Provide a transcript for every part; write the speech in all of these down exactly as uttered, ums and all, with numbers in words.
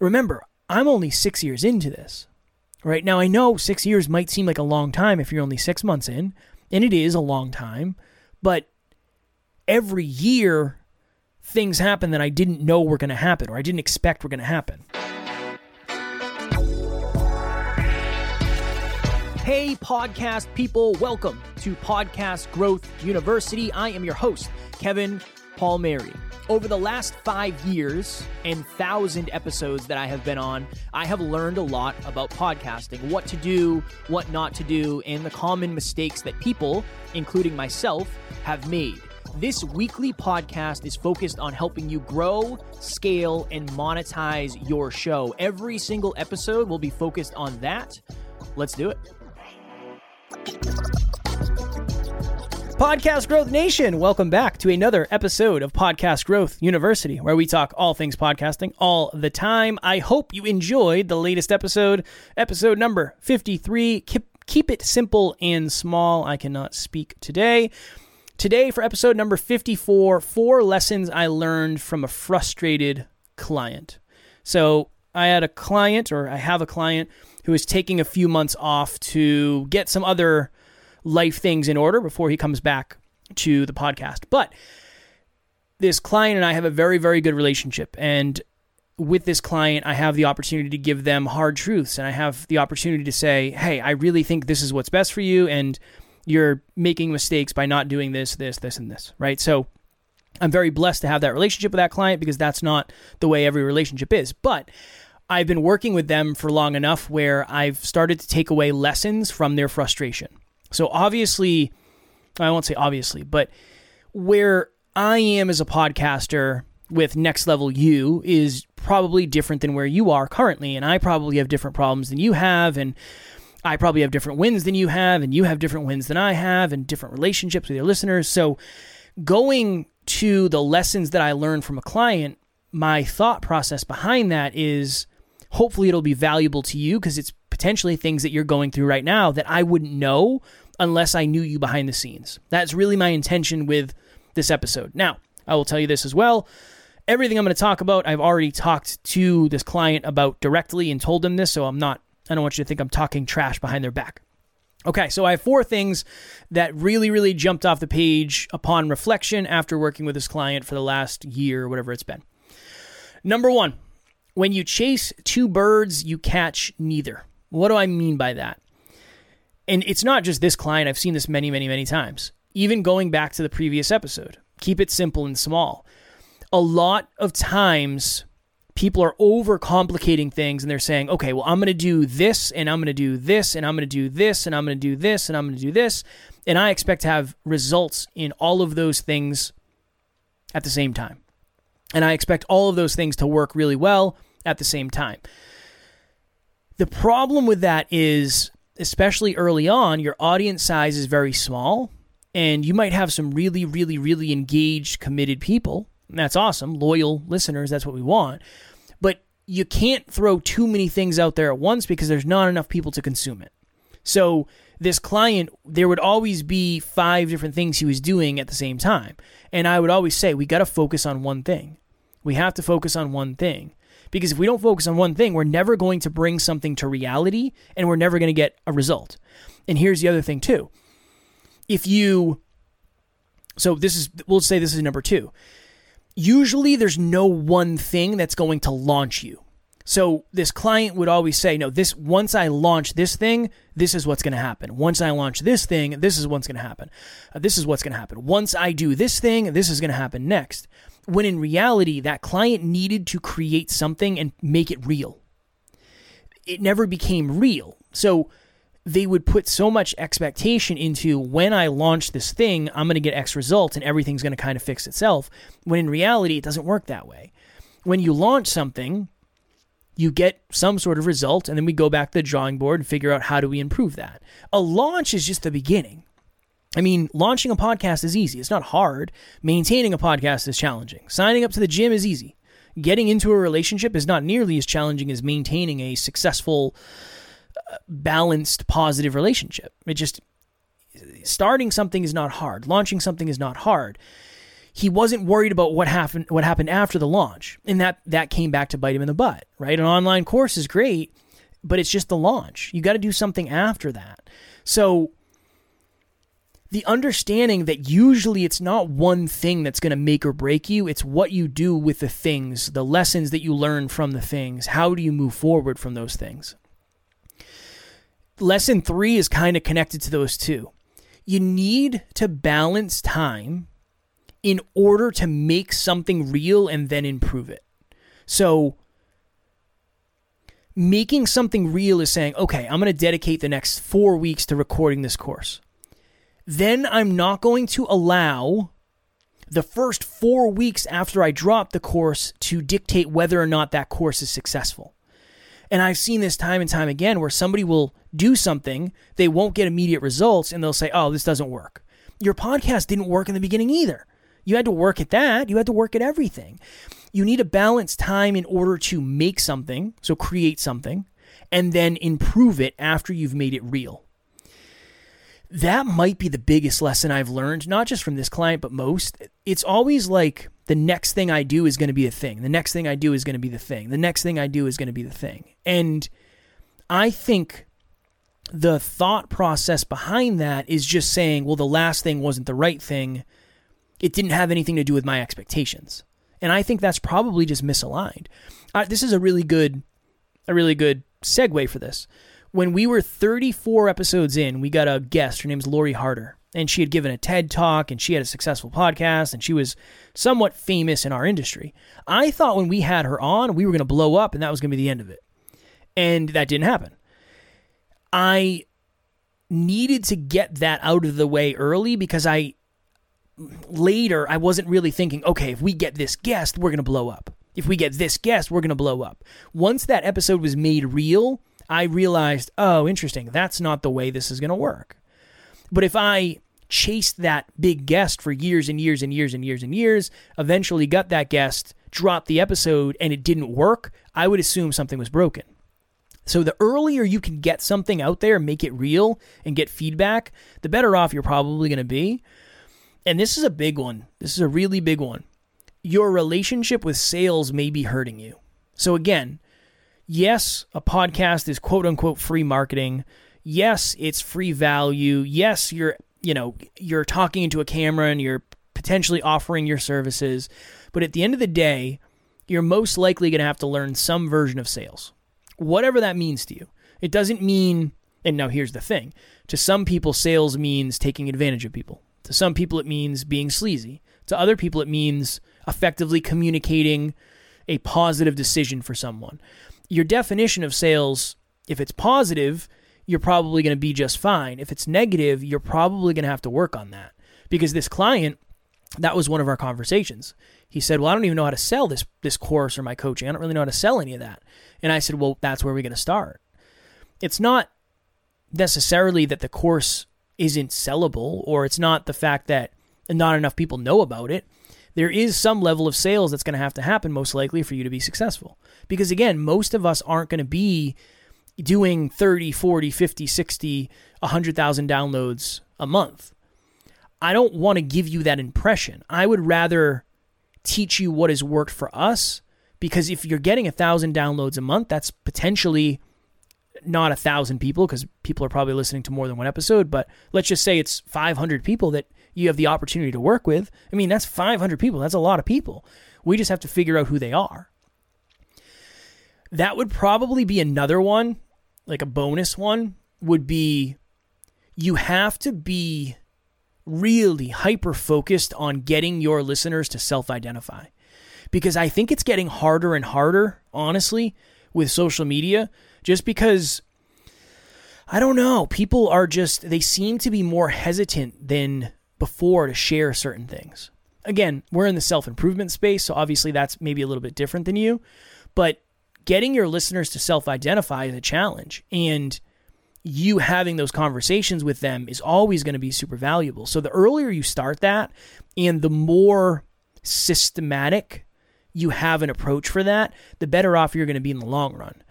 remember, I'm only six years into this. Right now, I know six years might seem like a long time if you're only six months in, and it is a long time, but every year things happen that I didn't know were going to happen or I didn't expect were going to happen. Hey, podcast people, welcome to Podcast Growth University. I am your host, Kevin Palmieri. Over the last five years and thousand episodes that I have been on, I have learned a lot about podcasting, what to do, what not to do, and the common mistakes that people, including myself, have made. This weekly podcast is focused on helping you grow, scale, and monetize your show. Every single episode will be focused on that. Let's do it. Podcast Growth Nation, welcome back to another episode of Podcast Growth University, where we talk all things podcasting all the time. I hope you enjoyed the latest episode, episode number fifty-three, Keep, keep it simple and small. I cannot speak today. Today for episode number fifty-four, four lessons I learned from a frustrated client. So I had a client, or I have a client, who is taking a few months off to get some other life things in order before he comes back to the podcast. But this client and I have a very, very good relationship. And with this client, I have the opportunity to give them hard truths. And I have the opportunity to say, hey, I really think this is what's best for you. And you're making mistakes by not doing this, this, this, and this, right? So I'm very blessed to have that relationship with that client, because that's not the way every relationship is. But I've been working with them for long enough where I've started to take away lessons from their frustration. So obviously, I won't say obviously, but where I am as a podcaster with Next Level You is probably different than where you are currently. And I probably have different problems than you have. And I probably have different wins than you have. And you have different wins than I have, and different relationships with your listeners. So going to the lessons that I learned from a client, my thought process behind that is hopefully it'll be valuable to you, because it's potentially things that you're going through right now that I wouldn't know unless I knew you behind the scenes. That's really my intention with this episode. Now, I will tell you this as well. Everything I'm going to talk about, I've already talked to this client about directly and told them this, so I'm not, I don't want you to think I'm talking trash behind their back. Okay, so I have four things that really, really jumped off the page upon reflection after working with this client for the last year, whatever it's been. Number one, when you chase two birds, you catch neither. What do I mean by that? And it's not just this client. I've seen this many, many, many times. Even going back to the previous episode, keep it simple and small. A lot of times people are overcomplicating things, and they're saying, okay, well, I'm going to do this, and I'm going to do this, and I'm going to do this, and I'm going to do this, and I'm going to do this. And I expect to have results in all of those things at the same time. And I expect all of those things to work really well at the same time. The problem with that is, especially early on, your audience size is very small, and you might have some really, really, really engaged, committed people. And that's awesome. Loyal listeners, that's what we want. But you can't throw too many things out there at once, because there's not enough people to consume it. So this client, there would always be five different things he was doing at the same time. And I would always say, we got to focus on one thing. We have to focus on one thing. Because if we don't focus on one thing, we're never going to bring something to reality, and we're never going to get a result. And here's the other thing too. If you, so this is, we'll say this is number two. Usually there's no one thing that's going to launch you. So this client would always say, no, this, once I launch this thing, this is what's going to happen. Once I launch this thing, this is what's going to happen. Uh, this is what's going to happen. Once I do this thing, this is going to happen next. When in reality, that client needed to create something and make it real. It never became real. So they would put so much expectation into, when I launch this thing, I'm going to get X result, and everything's going to kind of fix itself. When in reality, it doesn't work that way. When you launch something, you get some sort of result, and then we go back to the drawing board and figure out, how do we improve that? A launch is just the beginning. I mean, launching a podcast is easy. It's not hard. Maintaining a podcast is challenging. Signing up to the gym is easy. Getting into a relationship is not nearly as challenging as maintaining a successful, balanced, positive relationship. It just, starting something is not hard. Launching something is not hard. he wasn't worried about what happened what happened after the launch. And that that came back to bite him in the butt, right? An online course is great, but it's just the launch. You got to do something after that. So the understanding that usually it's not one thing that's going to make or break you. It's what you do with the things, the lessons that you learn from the things. How do you move forward from those things? Lesson three is kind of connected to those two. You need to balance time in order to make something real and then improve it. So making something real is saying, okay, I'm going to dedicate the next four weeks to recording this course. Then I'm not going to allow the first four weeks after I drop the course to dictate whether or not that course is successful. And I've seen this time and time again where somebody will do something, they won't get immediate results, and they'll say, oh, this doesn't work. Your podcast didn't work in the beginning either. You had to work at that. You had to work at everything. You need to balance time in order to make something, so create something, and then improve it after you've made it real. That might be the biggest lesson I've learned, not just from this client, but most. It's always like the next thing I do is going to be the thing. The next thing I do is going to be the thing. The next thing I do is going to be the thing. And I think the thought process behind that is just saying, well, the last thing wasn't the right thing. It didn't have anything to do with my expectations. And I think that's probably just misaligned. Uh, this is a really good, a really good segue for this. When we were thirty-four episodes in, we got a guest. Her name's Lori Harder, and she had given a TED Talk, and she had a successful podcast, and she was somewhat famous in our industry. I thought when we had her on, we were going to blow up, and that was going to be the end of it. And that didn't happen. I needed to get that out of the way early because I later, I wasn't really thinking, okay, if we get this guest, we're going to blow up. If we get this guest, we're going to blow up. Once that episode was made real, I realized, oh, interesting, that's not the way this is going to work. But if I chased that big guest for years and years and years and years and years, eventually got that guest, dropped the episode, and it didn't work, I would assume something was broken. So the earlier you can get something out there, make it real, and get feedback, the better off you're probably going to be. And this is a big one. This is a really big one. Your relationship with sales may be hurting you. So again, yes, a podcast is quote unquote free marketing. Yes, it's free value. Yes, you're, you know, you're talking into a camera and you're potentially offering your services. But at the end of the day, you're most likely going to have to learn some version of sales, whatever that means to you. It doesn't mean, and now here's the thing, to some people, sales means taking advantage of people. To some people, it means being sleazy. To other people, it means effectively communicating a positive decision for someone. Your definition of sales, if it's positive, you're probably going to be just fine. If it's negative, you're probably going to have to work on that. Because this client, that was one of our conversations. He said, well, I don't even know how to sell this this course or my coaching. I don't really know how to sell any of that. And I said, well, that's where we're going to start. It's not necessarily that the course isn't sellable, or it's not the fact that not enough people know about it. There is some level of sales that's going to have to happen most likely for you to be successful. Because again, most of us aren't going to be doing thirty, forty, fifty, sixty, one hundred thousand downloads a month. I don't want to give you that impression. I would rather teach you what has worked for us, because if you're getting one thousand downloads a month, that's potentially not one thousand people, because people are probably listening to more than one episode, but let's just say it's five hundred people that you have the opportunity to work with. I mean, that's five hundred people. That's a lot of people. We just have to figure out who they are. That would probably be another one, like a bonus one, would be you have to be really hyper-focused on getting your listeners to self-identify. Because I think it's getting harder and harder, honestly, with social media, just because, I don't know, people are just, they seem to be more hesitant than before to share certain things. Again, we're in the self-improvement space, so obviously that's maybe a little bit different than you, but getting your listeners to self-identify is a challenge, and you having those conversations with them is always going to be super valuable. So the earlier you start that, and the more systematic you have an approach for that, the better off you're going to be in the long run.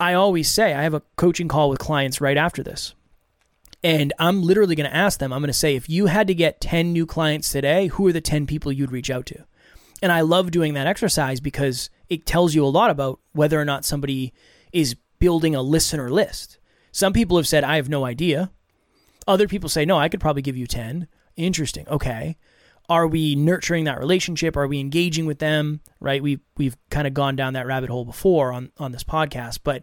I always say, I have a coaching call with clients right after this, And I'm literally going to ask them, I'm going to say, if you had to get ten new clients today, who are the ten people you'd reach out to? And I love doing that exercise because it tells you a lot about whether or not somebody is building a listener list. Some people have said, I have no idea. Other people say, no, I could probably give you ten. Interesting. Okay. Are we nurturing that relationship? Are we engaging with them? Right? We've, we've kind of gone down that rabbit hole before on, on this podcast, but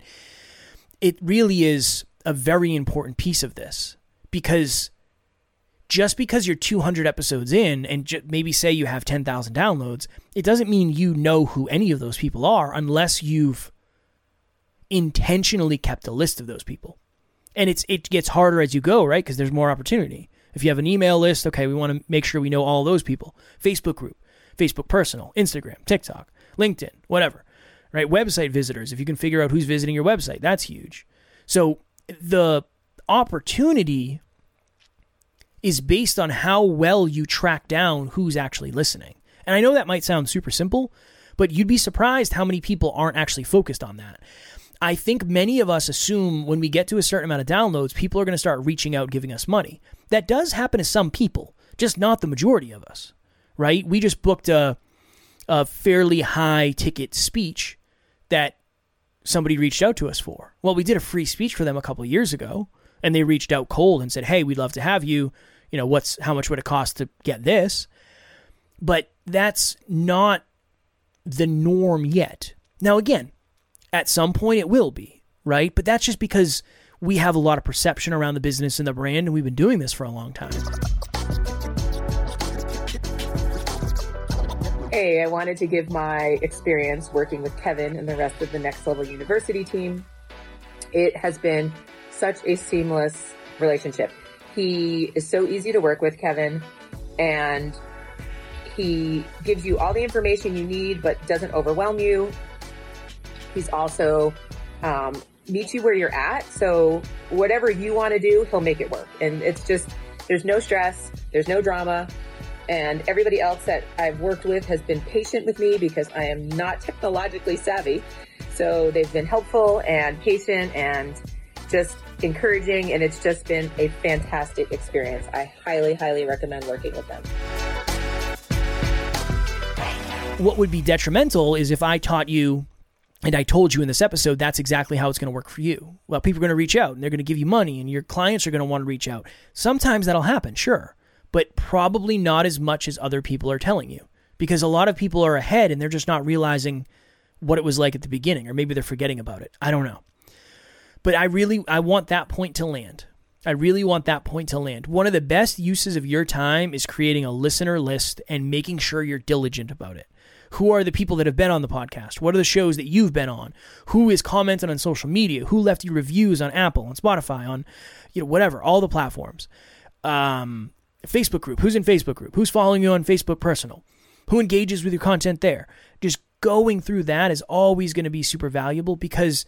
it really is a very important piece of this, because just because you're two hundred episodes in and j- maybe say you have ten thousand downloads, it doesn't mean you know who any of those people are unless you've intentionally kept a list of those people. And it's it gets harder as you go, right? Because there's more opportunity. If you have an email list, okay, we want to make sure we know all those people. Facebook group, Facebook personal, Instagram, TikTok, LinkedIn, whatever, right? Website visitors, if you can figure out who's visiting your website, that's huge. So the opportunity is based on how well you track down who's actually listening. And I know that might sound super simple, but you'd be surprised how many people aren't actually focused on that. I think many of us assume when we get to a certain amount of downloads, people are going to start reaching out, giving us money. That does happen to some people, just not the majority of us, right? We just booked a, a fairly high ticket speech that somebody reached out to us for. Well, we did a free speech for them a couple of years ago, and they reached out cold and said, hey, we'd love to have you. You know, what's how much would it cost to get this? But that's not the norm yet. Now, again, at some point it will be, right? But that's just because we have a lot of perception around the business and the brand, and we've been doing this for a long time. Hey, I wanted to give my experience working with Kevin and the rest of the Next Level University team. It has been such a seamless relationship. He is so easy to work with, Kevin, and he gives you all the information you need but doesn't overwhelm you. He's also um, meets you where you're at. So whatever you want to do, he'll make it work. And it's just, there's no stress, there's no drama. And everybody else that I've worked with has been patient with me because I am not technologically savvy. So they've been helpful and patient and just encouraging. And it's just been a fantastic experience. I highly, highly recommend working with them. What would be detrimental is if I taught you and I told you in this episode, that's exactly how it's going to work for you. Well, people are going to reach out and they're going to give you money and your clients are going to want to reach out. Sometimes that'll happen, sure, but probably not as much as other people are telling you, because a lot of people are ahead and they're just not realizing what it was like at the beginning, or maybe they're forgetting about it. I don't know. But I really, I want that point to land. I really want that point to land. One of the best uses of your time is creating a listener list and making sure you're diligent about it. Who are the people that have been on the podcast? What are the shows that you've been on? Who is commenting on social media? Who left you reviews on Apple, on Spotify, on, you know, whatever, all the platforms? Um, Facebook group. Who's in Facebook group? Who's following you on Facebook personal? Who engages with your content there? Just going through that is always going to be super valuable, because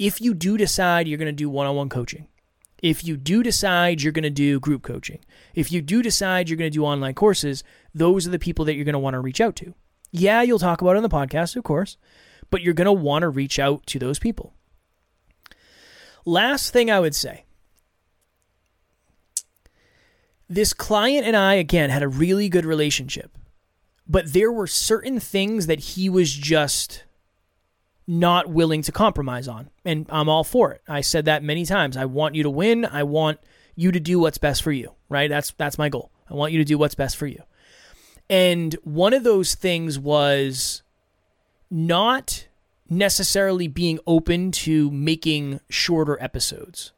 if you do decide you're going to do one-on-one coaching, if you do decide you're going to do group coaching, if you do decide you're going to do online courses, those are the people that you're going to want to reach out to. Yeah, you'll talk about it on the podcast, of course, but you're going to want to reach out to those people. Last thing I would say. This client and I, again, had a really good relationship, but there were certain things that he was just not willing to compromise on, and I'm all for it. I said that many times. I want you to win. I want you to do what's best for you, right? That's that's my goal. I want you to do what's best for you. And one of those things was not necessarily being open to making shorter episodes.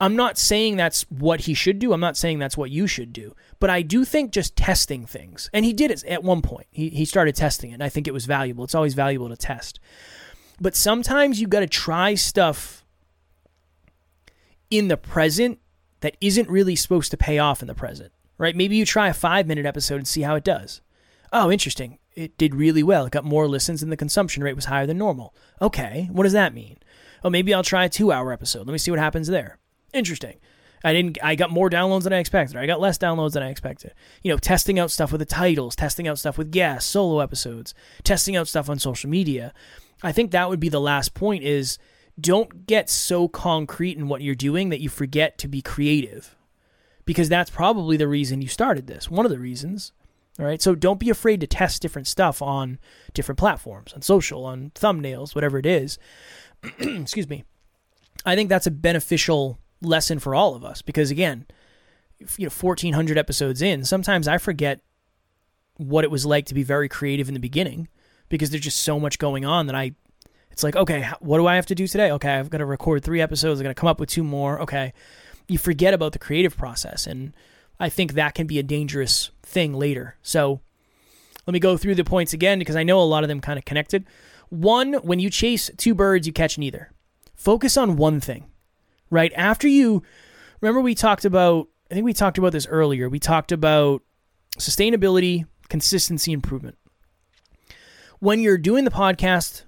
I'm not saying that's what he should do. I'm not saying that's what you should do. But I do think just testing things, and he did it at one point. He he started testing it, and I think it was valuable. It's always valuable to test. But sometimes you've got to try stuff in the present that isn't really supposed to pay off in the present. Right? Maybe you try a five-minute episode and see how it does. Oh, interesting. It did really well. It got more listens and the consumption rate was higher than normal. Okay, what does that mean? Oh, maybe I'll try a two-hour episode. Let me see what happens there. Interesting. I didn't. I got more downloads than I expected. Or I got less downloads than I expected. You know, testing out stuff with the titles, testing out stuff with guests, solo episodes, testing out stuff on social media. I think that would be the last point, is don't get so concrete in what you're doing that you forget to be creative, because that's probably the reason you started this. One of the reasons. All right. So don't be afraid to test different stuff on different platforms, on social, on thumbnails, whatever it is. Excuse me. I think that's a beneficial lesson for all of us, because again, you know, fourteen hundred episodes in, sometimes I forget what it was like to be very creative in the beginning, because there's just so much going on that I, it's like, okay, what do I have to do today? Okay. I've got to record three episodes. I'm going to come up with two more. Okay. You forget about the creative process. And I think that can be a dangerous thing later. So let me go through the points again, because I know a lot of them kind of connected. One, when you chase two birds, you catch neither. Focus on one thing, right? After you, remember we talked about, I think we talked about this earlier. We talked about sustainability, consistency, improvement. When you're doing the podcast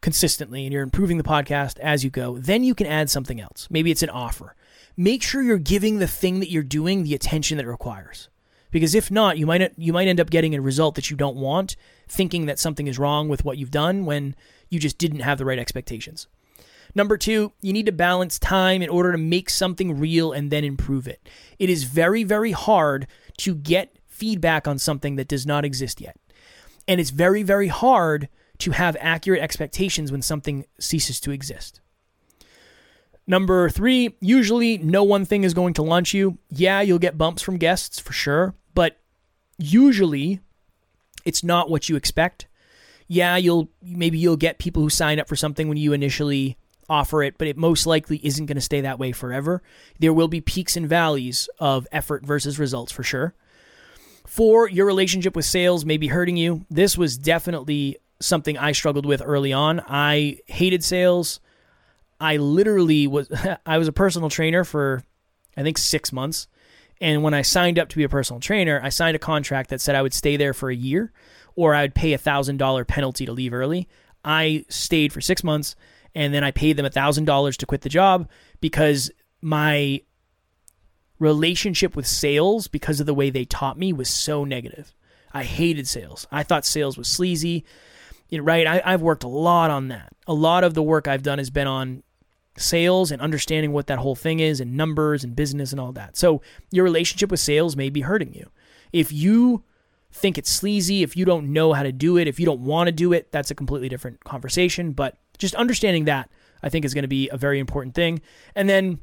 consistently and you're improving the podcast as you go, then you can add something else. Maybe it's an offer. Make sure you're giving the thing that you're doing the attention that it requires. Because if not, you might you might end up getting a result that you don't want, thinking that something is wrong with what you've done when you just didn't have the right expectations. Number two, you need to balance time in order to make something real and then improve it. It is very, very hard to get feedback on something that does not exist yet. And it's very, very hard to have accurate expectations when something ceases to exist. Number three, usually no one thing is going to launch you. Yeah, you'll get bumps from guests for sure, but usually it's not what you expect. Yeah, you'll maybe you'll get people who sign up for something when you initially offer it, but it most likely isn't going to stay that way forever. There will be peaks and valleys of effort versus results for sure. Four, your relationship with sales may be hurting you. This was definitely something I struggled with early on. I hated sales. I literally was, I was a personal trainer for, I think, six months. And when I signed up to be a personal trainer, I signed a contract that said I would stay there for a year or I would pay a one thousand dollars penalty to leave early. I stayed for six months and then I paid them one thousand dollars to quit the job, because my relationship with sales, because of the way they taught me, was so negative. I hated sales. I thought sales was sleazy. You know, right? I, I've worked a lot on that. A lot of the work I've done has been on sales and understanding what that whole thing is, and numbers and business and all that. So your relationship with sales may be hurting you. If you think it's sleazy, if you don't know how to do it, if you don't want to do it, that's a completely different conversation. But just understanding that, I think, is going to be a very important thing. And then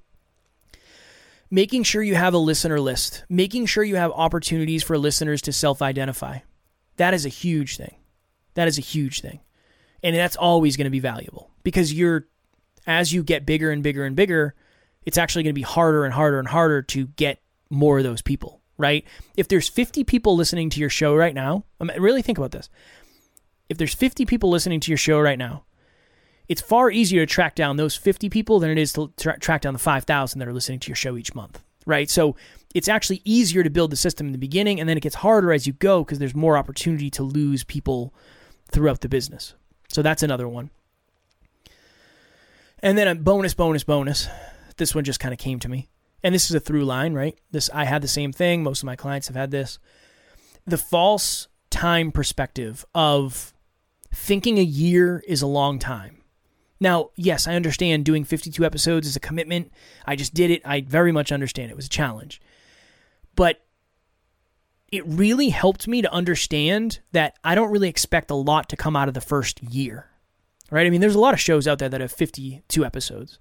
making sure you have a listener list, making sure you have opportunities for listeners to self-identify. That is a huge thing. That is a huge thing. And that's always going to be valuable, because you're, as you get bigger and bigger and bigger, it's actually going to be harder and harder and harder to get more of those people, right? If there's fifty people listening to your show right now, I mean, really think about this. If there's fifty people listening to your show right now, it's far easier to track down those fifty people than it is to tra- track down the five thousand that are listening to your show each month, right? So it's actually easier to build the system in the beginning, and then it gets harder as you go, because there's more opportunity to lose people throughout the business. So that's another one. And then a bonus, bonus, bonus. This one just kind of came to me. And this is a through line, right? This, I had the same thing. Most of my clients have had this. The false time perspective of thinking a year is a long time. Now, yes, I understand doing fifty-two episodes is a commitment. I just did it. I very much understand it was a challenge. But it really helped me to understand that I don't really expect a lot to come out of the first year, right? I mean, there's a lot of shows out there that have fifty-two episodes.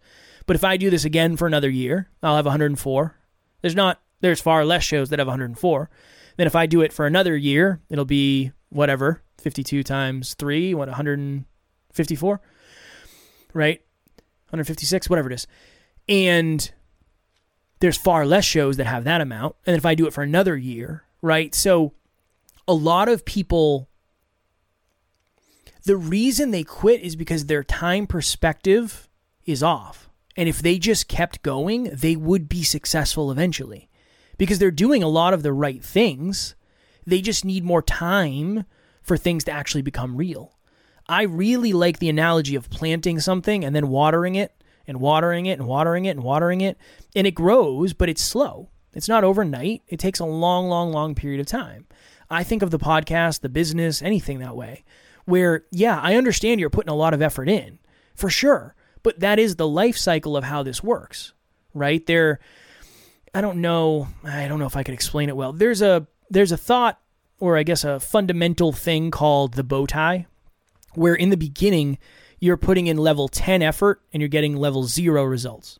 But if I do this again for another year, I'll have one hundred four. There's not, there's far less shows that have one hundred four. Then if I do it for another year, it'll be whatever, fifty-two times three, what, one hundred fifty-four? Right? one hundred fifty-six, whatever it is. And there's far less shows that have that amount. And if I do it for another year, right? So a lot of people, the reason they quit is because their time perspective is off. And if they just kept going, they would be successful eventually, because they're doing a lot of the right things. They just need more time for things to actually become real. I really like the analogy of planting something and then watering it and watering it and watering it and watering it. And it grows, but it's slow. It's not overnight. It takes a long, long, long period of time. I think of the podcast, the business, anything that way, where, yeah, I understand you're putting a lot of effort in, for sure. But that is the life cycle of how this works, right? There, I don't know, I don't know if I could explain it well. There's a there's a thought, or I guess a fundamental thing called the bow tie, where in the beginning, you're putting in level ten effort and you're getting level zero results.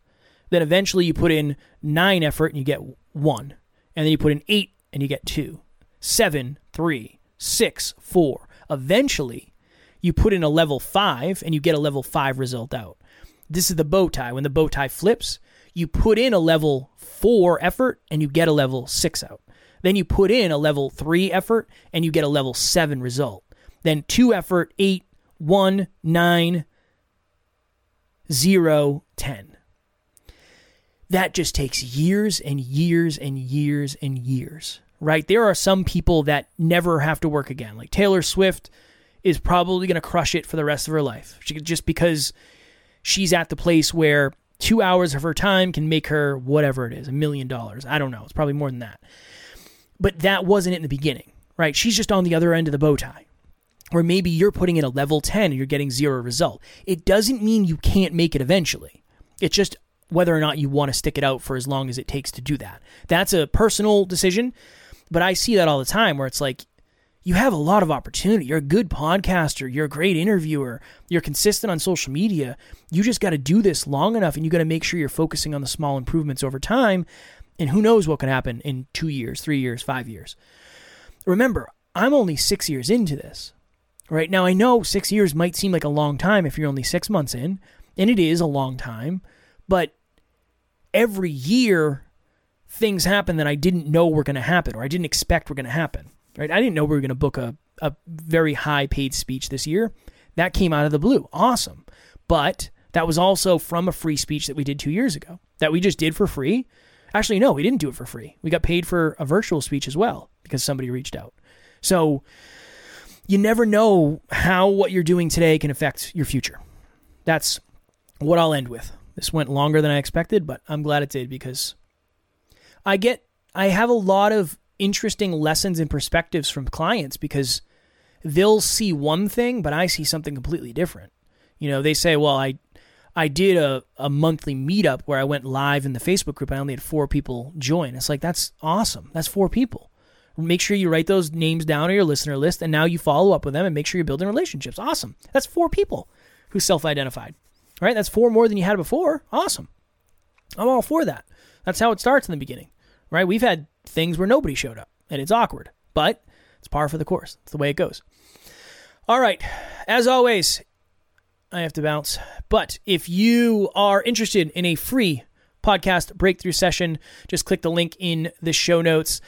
Then eventually you put in nine effort and you get one. And then you put in eight and you get two. Seven, three, six, four. Eventually, you put in a level five and you get a level five result out. This is the bow tie. When the bow tie flips, you put in a level four effort and you get a level six out. Then you put in a level three effort and you get a level seven result. Then two effort, eight, one, nine, zero, ten. That just takes years and years and years and years, right? There are some people that never have to work again. Like Taylor Swift is probably going to crush it for the rest of her life. She, just because she's at the place where two hours of her time can make her whatever it is, a million dollars. I don't know. It's probably more than that. But that wasn't it in the beginning, right? She's just on the other end of the bow tie. Or maybe you're putting in a level ten and you're getting zero result. It doesn't mean you can't make it eventually. It's just whether or not you want to stick it out for as long as it takes to do that. That's a personal decision, but I see that all the time where it's like, you have a lot of opportunity. You're a good podcaster. You're a great interviewer. You're consistent on social media. You just got to do this long enough and you got to make sure you're focusing on the small improvements over time. And who knows what can happen in two years, three years, five years. Remember, I'm only six years into this. Right now, I know six years might seem like a long time if you're only six months in, and it is a long time, but every year things happen that I didn't know were going to happen or I didn't expect were going to happen. Right? I didn't know we were going to book a, a very high paid speech this year. That came out of the blue. Awesome. But that was also from a free speech that we did two years ago that we just did for free. Actually, no, we didn't do it for free. We got paid for a virtual speech as well because somebody reached out. So you never know how what you're doing today can affect your future. That's what I'll end with. This went longer than I expected, but I'm glad it did because I get, I have a lot of interesting lessons and perspectives from clients because they'll see one thing, but I see something completely different. You know, they say, well, I, I did a, a monthly meetup where I went live in the Facebook group. I only had four people join. It's like, that's awesome. That's four people. Make sure you write those names down on your listener list, and now you follow up with them and make sure you're building relationships. Awesome. That's four people who self-identified. All right, that's four more than you had before. Awesome. I'm all for that. That's how it starts in the beginning, right? We've had things where nobody showed up, and it's awkward, but it's par for the course. It's the way it goes. All right, as always, I have to bounce, but if you are interested in a free podcast breakthrough session, just click the link in the show notes.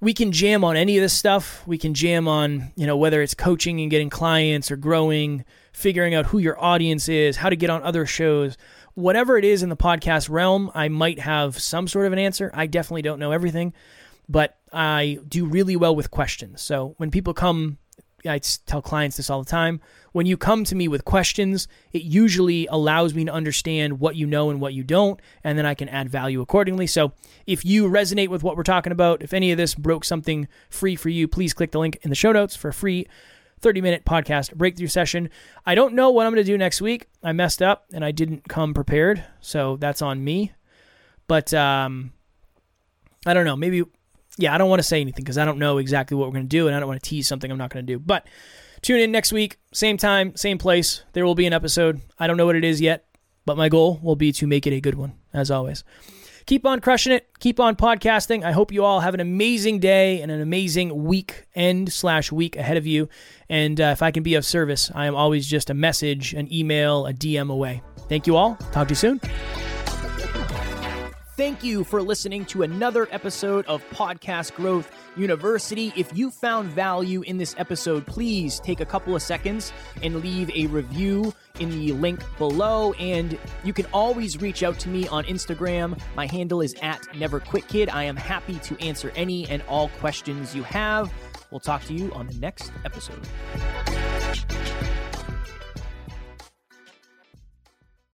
We can jam on any of this stuff. We can jam on, you know, whether it's coaching and getting clients or growing, figuring out who your audience is, how to get on other shows, whatever it is in the podcast realm, I might have some sort of an answer. I definitely don't know everything, but I do really well with questions. So when people come, I tell clients this all the time, when you come to me with questions, it usually allows me to understand what you know and what you don't, and then I can add value accordingly. So if you resonate with what we're talking about, if any of this broke something free for you, please click the link in the show notes for a free thirty-minute podcast breakthrough session. I don't know what I'm going to do next week. I messed up, and I didn't come prepared, so that's on me. But um, I don't know, maybe... Yeah, I don't want to say anything because I don't know exactly what we're going to do and I don't want to tease something I'm not going to do. But tune in next week, same time, same place. There will be an episode. I don't know what it is yet, but my goal will be to make it a good one, as always. Keep on crushing it. Keep on podcasting. I hope you all have an amazing day and an amazing weekend slash week ahead of you. And uh, if I can be of service, I am always just a message, an email, a D M away. Thank you all. Talk to you soon. Thank you for listening to another episode of Podcast Growth University. If you found value in this episode, please take a couple of seconds and leave a review in the link below. And you can always reach out to me on Instagram. My handle is at neverquitkid. I am happy to answer any and all questions you have. We'll talk to you on the next episode.